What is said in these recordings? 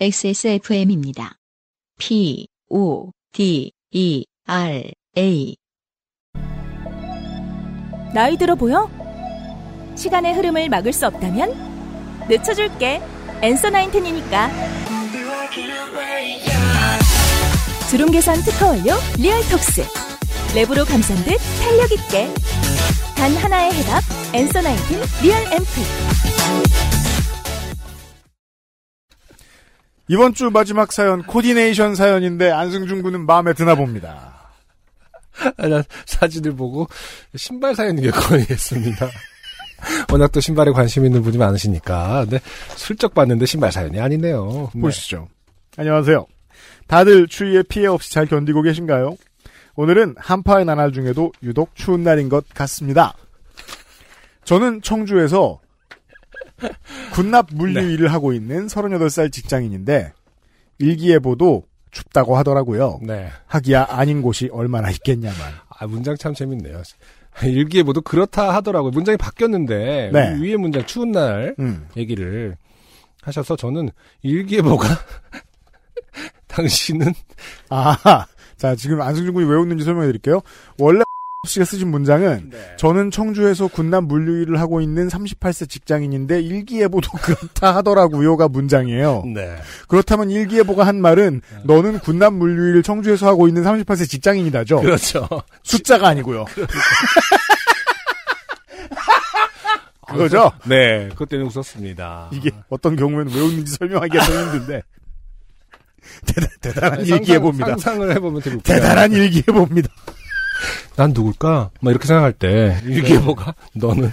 XSFM입니다. PODERA. 나이 들어 보여? 시간의 흐름을 막을 수 없다면? 늦춰줄게. 엔서 나인틴이니까. 주름 개선 특허 완료 리얼톡스. 랩으로 감싼 듯 탄력 있게. 단 하나의 해답. 엔서 나인틴 리얼 앰프. 이번 주 마지막 사연, 코디네이션 사연인데, 안승준 군은 마음에 드나 봅니다. 나 사진을 보고, 신발 사연이 몇 건이 했습니다. 워낙 또 신발에 관심 있는 분이 많으시니까. 근데, 슬쩍 봤는데 신발 사연이 아니네요. 보시죠. 네. 안녕하세요. 다들 추위에 피해 없이 잘 견디고 계신가요? 오늘은 한파의 나날 중에도 유독 추운 날인 것 같습니다. 저는 청주에서, 군납 물류 네. 일을 하고 있는 38살 직장인인데 일기예보도 춥다고 하더라고요. 네. 하기야 아닌 곳이 얼마나 있겠냐만. 아, 문장 참 재밌네요. 일기예보도 그렇다 하더라고요. 문장이 바뀌었는데 네. 위에 문장 추운 날 얘기를 하셔서 저는 일기예보가 당신은 아, 자 지금 안승준 군이 왜 웃는지 설명해드릴게요. 원래 씨가 쓰신 문장은 네. 저는 청주에서 군남 물류 일을 하고 있는 38세 직장인인데 일기예보도 그렇다 하더라고요가 문장이에요. 네. 그렇다면 일기예보가 한 말은 너는 군남 물류 일을 청주에서 하고 있는 38세 직장인이다죠. 그렇죠. 숫자가 아니고요. 그거죠? 네. 그것 때문에 웃었습니다. 이게 어떤 경우에는 왜 웃는지 설명하기가 좀 힘든데 대단한 일기예보입니다. 상상을 해보면 되게 웃겨요. 대단한 일기예보입니다. 난 누굴까? 막 이렇게 생각할 때 일기예보가 너는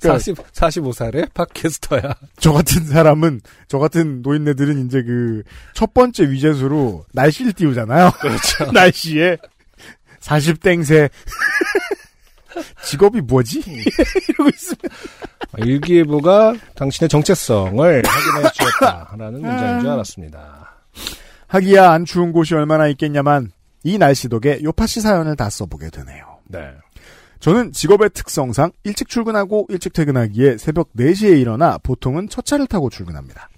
45살에 팟캐스터야. 저 같은 사람은 저 같은 노인네들은 이제 그 첫 번째 위재수로 날씨를 띄우잖아요. 그렇죠. 날씨에 40땡세 직업이 뭐지? 이러고 있으면 일기예보가 당신의 정체성을 확인해 주었다라는 문장인 줄 알았습니다. 하기야 안 추운 곳이 얼마나 있겠냐만. 이 날씨 덕에 요파씨 사연을 다 써보게 되네요. 네. 저는 직업의 특성상 일찍 출근하고 일찍 퇴근하기에 새벽 4시에 일어나 보통은 첫 차를 타고 출근합니다.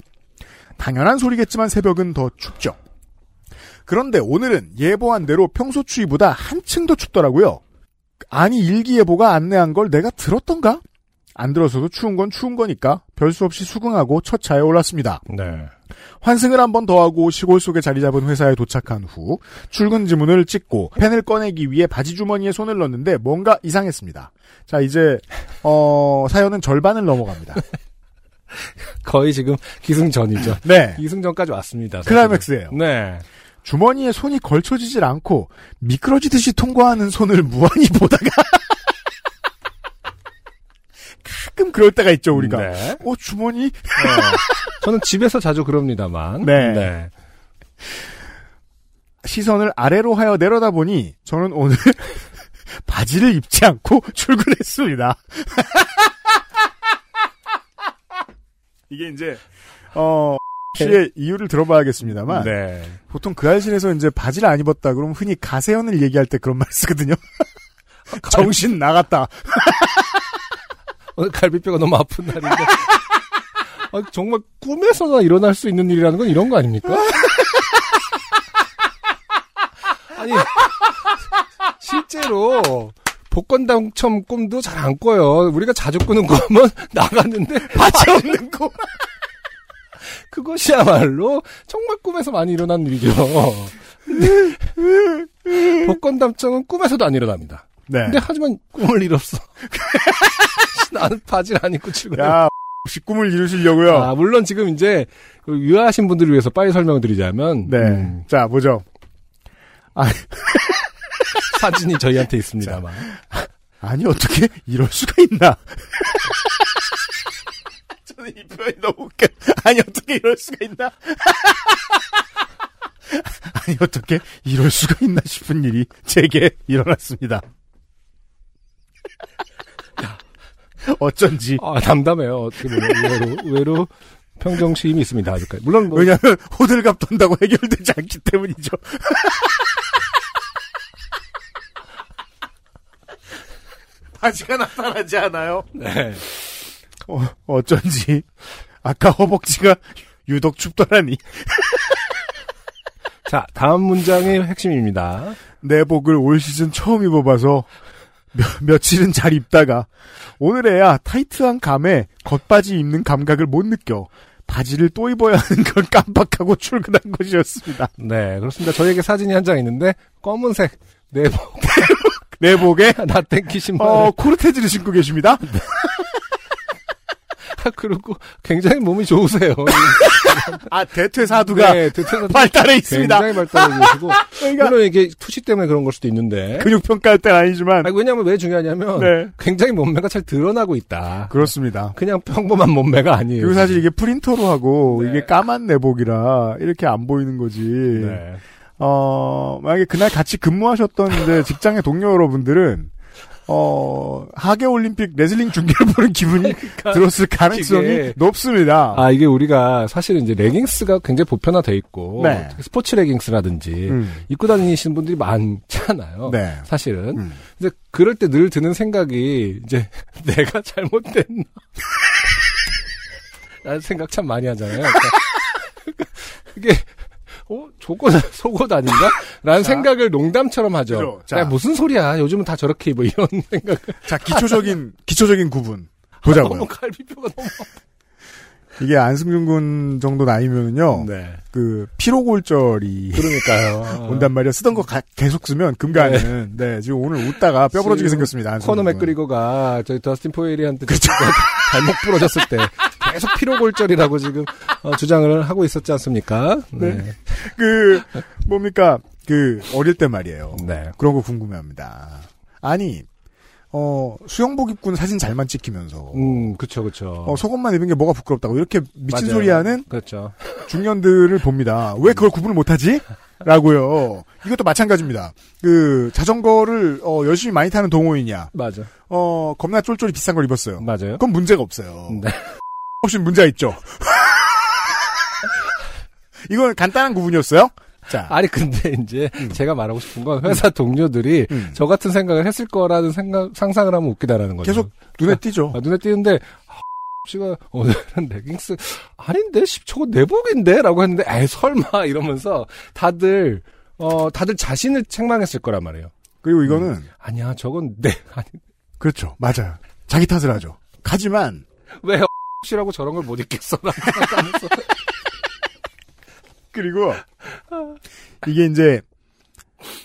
당연한 소리겠지만 새벽은 더 춥죠. 그런데 오늘은 예보한 대로 평소 추위보다 한층 더 춥더라고요. 아니 일기예보가 안내한 걸 내가 들었던가? 안 들어서도 추운 건 추운 거니까 별수 없이 수긍하고 첫 차에 올랐습니다. 네. 환승을 한 번 더 하고 시골 속에 자리 잡은 회사에 도착한 후 출근 지문을 찍고 펜을 꺼내기 위해 바지 주머니에 손을 넣었는데 뭔가 이상했습니다. 자 이제 사연은 절반을 넘어갑니다. 거의 지금 기승전이죠. 네. 기승전까지 왔습니다. 사실은. 클라이맥스예요. 네. 주머니에 손이 걸쳐지질 않고 미끄러지듯이 통과하는 손을 무한히 보다가 가끔 그럴 때가 있죠 우리가. 네. 주머니? 저는 집에서 자주 그럽니다만. 네. 네. 시선을 아래로 하여 내려다보니 저는 오늘 바지를 입지 않고 출근했습니다. 이게 이제 씨의 이유를 들어봐야겠습니다만 네. 보통 그 알실에서 이제 바지를 안 입었다 그러면 흔히 가세현을 얘기할 때 그런 말 쓰거든요. 정신 나갔다. 오늘 갈비뼈가 너무 아픈 날인데 아, 정말 꿈에서나 일어날 수 있는 일이라는 건 이런 거 아닙니까? 아니 실제로 복권 당첨 꿈도 잘 안 꿔요. 우리가 자주 꾸는 꿈은 나갔는데 바지 없는 꿈. 그것이야말로 정말 꿈에서 많이 일어나는 일이죠. 복권 당첨은 꿈에서도 안 일어납니다. 네. 근데 하지만 꿈을 잃었어. 나는 바지를 안 입고 출근해. 야, 혹시 꿈을 이루시려고요? 아, 물론 지금 이제 유아하신 분들을 위해서 빨리 설명드리자면, 네, 자 보죠. 아, 사진이 저희한테 있습니다만, 자, 아니 어떻게 이럴 수가 있나? 저는 이 표현이 너무 웃겨. 아니 어떻게 이럴 수가 있나? 아니 어떻게 이럴 수가 있나 싶은 일이 제게 일어났습니다. 어쩐지. 아, 담담해요. 어떻게 보면, 의외로 평정심이 있습니다. 아직까지. 물론, 뭐. 왜냐면, 호들갑 떤다고 해결되지 않기 때문이죠. 바지가 나타나지 않아요? 네. 어쩐지. 아까 허벅지가 유독 춥더라니. 자, 다음 문장의 핵심입니다. 내복을 올 시즌 처음 입어봐서 며칠은 잘 입다가 오늘에야 타이트한 감에 겉바지 입는 감각을 못 느껴 바지를 또 입어야 하는 걸 깜빡하고 출근한 것이었습니다. 네, 그렇습니다. 저에게 사진이 한 장 있는데 검은색 내복에 나땡키 신발 코르테즈를 신고 계십니다. 네. 그리고 굉장히 몸이 좋으세요. 아, 대퇴사두가 네, 발달해 있습니다. 굉장히 발달해 계시고. 그러니까, 물론 이게 투시 때문에 그런 걸 수도 있는데. 근육평가할 때는 아니지만. 아니, 왜냐면 왜 중요하냐면 네. 굉장히 몸매가 잘 드러나고 있다. 그렇습니다. 그냥 평범한 몸매가 아니에요. 그리고 사실 이게 프린터로 하고 네. 이게 까만 내복이라 이렇게 안 보이는 거지. 네. 만약에 그날 같이 근무하셨던 이제 직장의 동료 여러분들은 하계올림픽 레슬링 중계를 보는 기분이 그러니까 들었을 가능성이 높습니다. 아, 이게 우리가 사실은 이제 레깅스가 굉장히 보편화되어 있고, 네. 스포츠 레깅스라든지, 입고 다니시는 분들이 많잖아요. 네. 사실은. 근데 그럴 때 늘 드는 생각이, 이제, 내가 잘못됐나? 라는 생각 참 많이 하잖아요. 그러니까 이게, 속옷 아닌가? 라는 자, 생각을 농담처럼 하죠. 그렇죠. 자, 야, 무슨 소리야? 요즘은 다 저렇게 입어. 이런 생각. 자, 기초적인 구분. 보자고요. 너무 갈비뼈가 너무. 이게 안승준 군 정도 나이면은요. 네. 그, 피로골절이. 그러니까요. 온단 말이야. 쓰던 거 계속 쓰면 금가는. 네. 네, 지금 오늘 웃다가 뼈 부러지게 생겼습니다. 코너 맥그리거가 저희 더스틴 포일이한테. 그쵸. 발목 부러졌을 때. 계속 피로골절이라고 지금 주장을 하고 있었지 않습니까? 네. 네. 어릴 때 말이에요. 네. 그런 거 궁금해합니다. 아니, 수영복 입고는 사진 잘만 찍히면서. 그쵸. 속옷만 입은 게 뭐가 부끄럽다고 이렇게 미친 소리 하는. 그렇죠. 중년들을 봅니다. 왜 그걸 구분을 못하지? 라고요. 이것도 마찬가지입니다. 자전거를 열심히 많이 타는 동호인이야. 맞아. 겁나 쫄쫄이 비싼 걸 입었어요. 맞아요. 그건 문제가 없어요. 네. 혹시 문제가 있죠? 이건 간단한 구분이었어요? 자. 아니, 근데 이제 제가 말하고 싶은 건 회사 동료들이 저 같은 생각을 했을 거라는 상상을 하면 웃기다라는 거죠. 계속 눈에 띄죠. 아, 눈에 띄는데, 씨가 오늘은 레깅스 아닌데? 저거 내복인데? 라고 했는데, 에이, 설마! 이러면서 다들 자신을 책망했을 거란 말이에요. 그리고 이거는. 아니야, 저건 아니. 그렇죠. 맞아요. 자기 탓을 하죠. 하지만. 왜요? 라고 저런 걸 못 입겠어. 그리고 이게 이제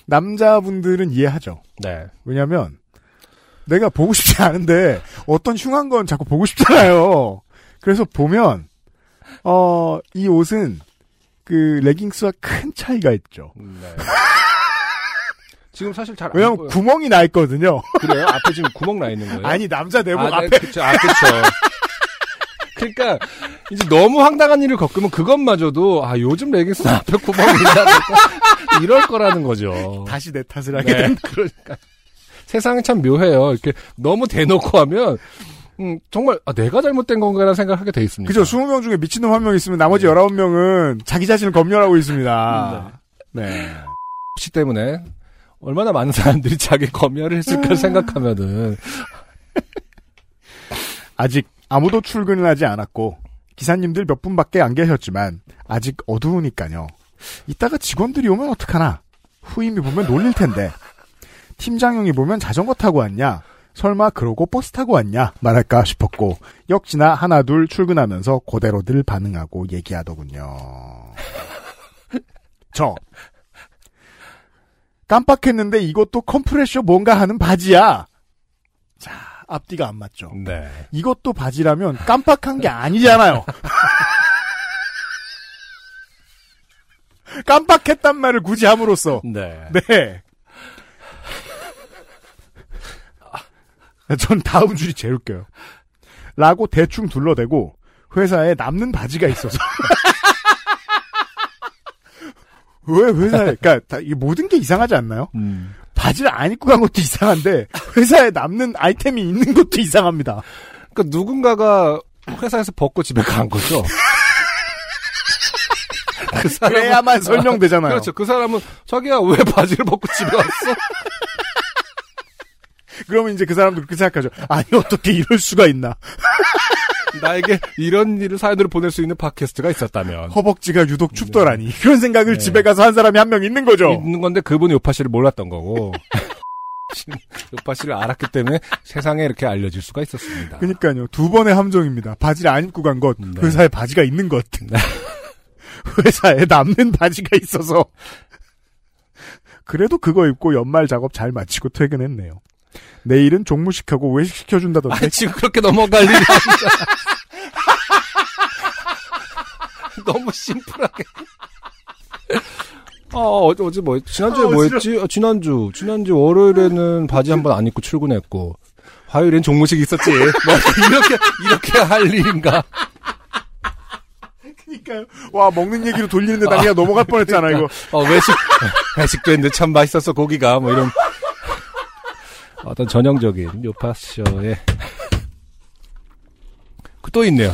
남자분들은 이해하죠. 네. 왜냐하면 내가 보고 싶지 않은데 어떤 흉한 건 자꾸 보고 싶잖아요. 그래서 보면 이 옷은 그 레깅스와 큰 차이가 있죠. 네. 지금 사실 잘 안 보여요. 왜냐면 구멍이 나 있거든요. 그래요? 앞에 지금 구멍 나 있는 거예요? 아니 남자 내복 앞에. 네, 그쵸. 그러니까 이제 너무 황당한 일을 겪으면 그것마저도 아 요즘 레깅스 앞에 구멍이 나니까 이럴 거라는 거죠. 다시 내 탓을 하게 된. 그러니까 세상이 참 묘해요. 이렇게 너무 대놓고 하면 정말 아, 내가 잘못된 건가라는 생각을 하게 돼 있습니다. 그죠. 20명 중에 미친놈 한 명 있으면 나머지 19명은 자기 자신을 검열하고 있습니다. 네. 혹시 때문에 얼마나 많은 사람들이 자기 검열을 했을까 생각하면은 아직. 아무도 출근을 하지 않았고 기사님들 몇 분밖에 안 계셨지만 아직 어두우니까요. 이따가 직원들이 오면 어떡하나. 후임이 보면 놀릴 텐데. 팀장형이 보면 자전거 타고 왔냐. 설마 그러고 버스 타고 왔냐 말할까 싶었고 역시나 하나 둘 출근하면서 그대로들 반응하고 얘기하더군요. 저 깜빡했는데 이것도 컴프레셔 뭔가 하는 바지야. 자. 앞뒤가 안 맞죠. 네. 이것도 바지라면 깜빡한 게 아니잖아요. 깜빡했단 말을 굳이 함으로써. 네. 네. 전 다음 줄이 제일 웃겨요. 라고 대충 둘러대고 회사에 남는 바지가 있어서. 왜 회사에, 그러니까 모든 게 이상하지 않나요? 바지를 안 입고 간 것도 이상한데 회사에 남는 아이템이 있는 것도 이상합니다. 그러니까 누군가가 회사에서 벗고 집에 간 거죠. 그 사람은, 그래야만 설명되잖아요. 그렇죠. 그 사람은 자기야 왜 바지를 벗고 집에 왔어? 그러면 이제 그 사람도 그렇게 생각하죠. 아니 어떻게 이럴 수가 있나. 나에게 이런 일을 사연으로 보낼 수 있는 팟캐스트가 있었다면. 허벅지가 유독 춥더라니. 네. 그런 생각을 네. 집에 가서 한 사람이 한 명 있는 거죠. 있는 건데 그분이 요파 씨를 몰랐던 거고. 요파 씨를 알았기 때문에 세상에 이렇게 알려질 수가 있었습니다. 그러니까요. 두 번의 함정입니다. 바지를 안 입고 간 것. 네. 회사에 바지가 있는 것. 네. 회사에 남는 바지가 있어서. 그래도 그거 입고 연말 작업 잘 마치고 퇴근했네요. 내일은 종무식하고 외식시켜준다던데. 아, 지금 그렇게 넘어갈 일이 아니잖아. 너무 심플하게. 어제 뭐, 지난주에 뭐 했지? 지난주 월요일에는 바지 한 번 안 입고 출근했고, 화요일엔 종무식이 있었지. 뭐, 이렇게 할 일인가. 그니까요. 와, 먹는 얘기로 돌리는데 나 그냥 넘어갈 뻔 했잖아, 그러니까. 이거. 외식도 했는데 참 맛있었어, 고기가. 뭐 이런. 어떤 전형적인 요파쇼에. 그 또 있네요.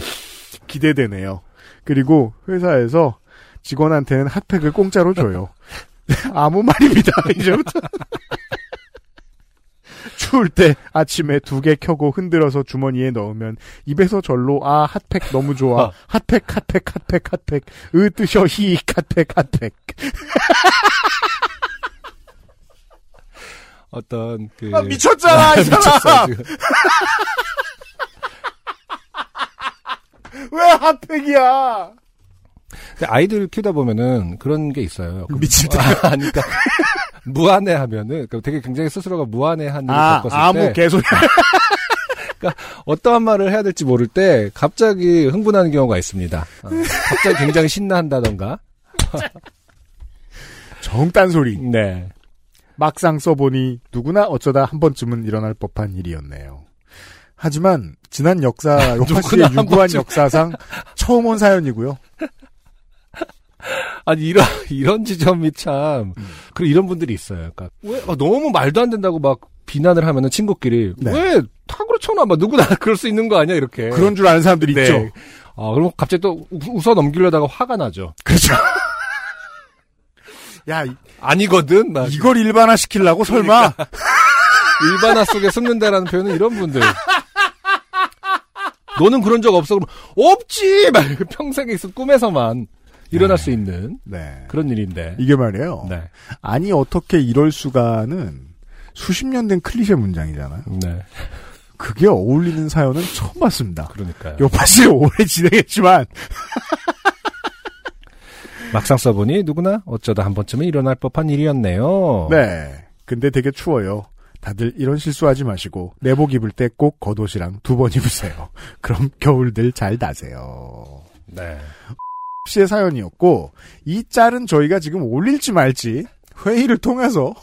기대되네요. 그리고 회사에서 직원한테는 핫팩을 공짜로 줘요. 아무 말입니다. 이제부터. 추울 때 아침에 2개 켜고 흔들어서 주머니에 넣으면 입에서 절로 아 핫팩 너무 좋아. 핫팩. 으뜨셔 히익 핫팩. 어떤 그 미쳤잖아 이 사람. 왜 핫팩이야? 근데 아이들 키우다 보면은 그런 게 있어요. 미칠 때 아니까 무안해하면은 그러니까 되게 굉장히 스스로가 무안해한 일을 겪었을 때 아무 개소리. 그러니까 어떠한 말을 해야 될지 모를 때 갑자기 흥분하는 경우가 있습니다. 갑자기 굉장히 신나한다던가. 정딴소리. 네. 막상 써보니 누구나 어쩌다 한 번쯤은 일어날 법한 일이었네요. 하지만 지난 역사, 요파 씨의 유구한 역사상 처음 온 사연이고요. 아니 이런 지점이 참 그리고 이런 분들이 있어요. 그러니까 왜 너무 말도 안 된다고 막 비난을 하면은 친구끼리 네. 왜 다 그렇잖아, 막 누구나 그럴 수 있는 거 아니야 이렇게. 그런 줄 아는 사람들이 네. 있죠. 아 그럼 갑자기 또 웃어 넘기려다가 화가 나죠. 그렇죠. 야, 아니거든. 나 이걸 일반화 시키려고 그러니까. 설마 일반화 속에 숨는다라는 표현은 이런 분들. 너는 그런 적 없어? 그럼 없지. 막 평생에 있어 꿈에서만 일어날 네. 수 있는 네. 그런 일인데 이게 말이에요. 네. 아니 어떻게 이럴 수가는 수십 년 된 클리셰 문장이잖아요. 네. 그게 어울리는 사연은 처음 봤습니다. 그러니까요. 요파 씨 오래 지내겠지만. 막상 써보니 누구나 어쩌다 한 번쯤은 일어날 법한 일이었네요. 네. 근데 되게 추워요. 다들 이런 실수하지 마시고 내복 입을 때 꼭 겉옷이랑 2번 입으세요. 그럼 겨울들 잘 나세요. 네. 씨의 사연이었고 이 짤은 저희가 지금 올릴지 말지 회의를 통해서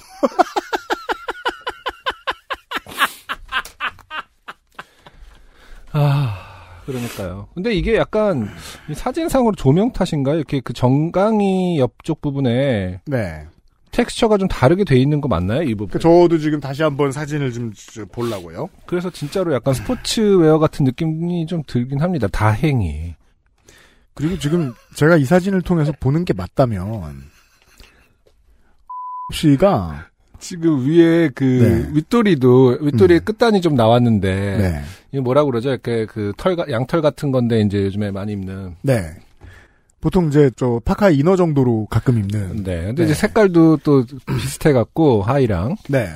그러니까요. 근데 이게 약간 사진상으로 조명 탓인가요? 이렇게 그 정강이 옆쪽 부분에 네. 텍스처가 좀 다르게 돼 있는 거 맞나요? 이 부분. 저도 지금 다시 한번 사진을 좀 보려고요. 그래서 진짜로 약간 스포츠웨어 같은 느낌이 좀 들긴 합니다. 다행히. 그리고 지금 제가 이 사진을 통해서 보는 게 맞다면 씨가 지금 위에 그 네. 윗도리의 끝단이 좀 나왔는데 네. 이게 뭐라고 그러죠? 이렇게 그 양털 같은 건데 이제 요즘에 많이 입는. 네. 보통 이제 저 파카 이너 정도로 가끔 입는. 네. 근데 네. 이제 색깔도 또 비슷해 갖고 하의랑. 네.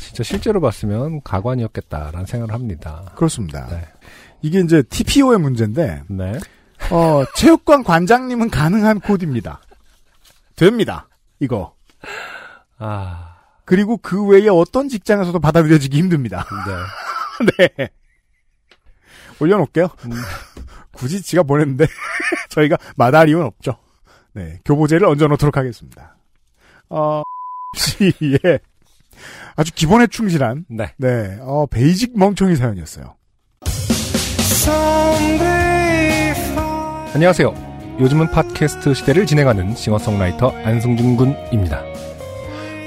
진짜 실제로 봤으면 가관이었겠다라는 생각을 합니다. 그렇습니다. 네. 이게 이제 TPO의 문제인데. 네. 체육관 관장님은 가능한 코드입니다. 됩니다. 이거. 그리고 그 외에 어떤 직장에서도 받아들여지기 힘듭니다. 네. 네. 올려놓을게요. 굳이 지가 보냈는데, 저희가 마다할 이유는 없죠. 네. 교보제를 얹어놓도록 하겠습니다. 예. 아주 기본에 충실한. 네. 네. 베이직 멍청이 사연이었어요. 안녕하세요. 요즘은 팟캐스트 시대를 진행하는 싱어송라이터 안승준 군입니다.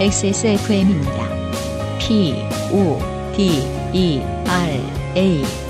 XSFM입니다. PODERA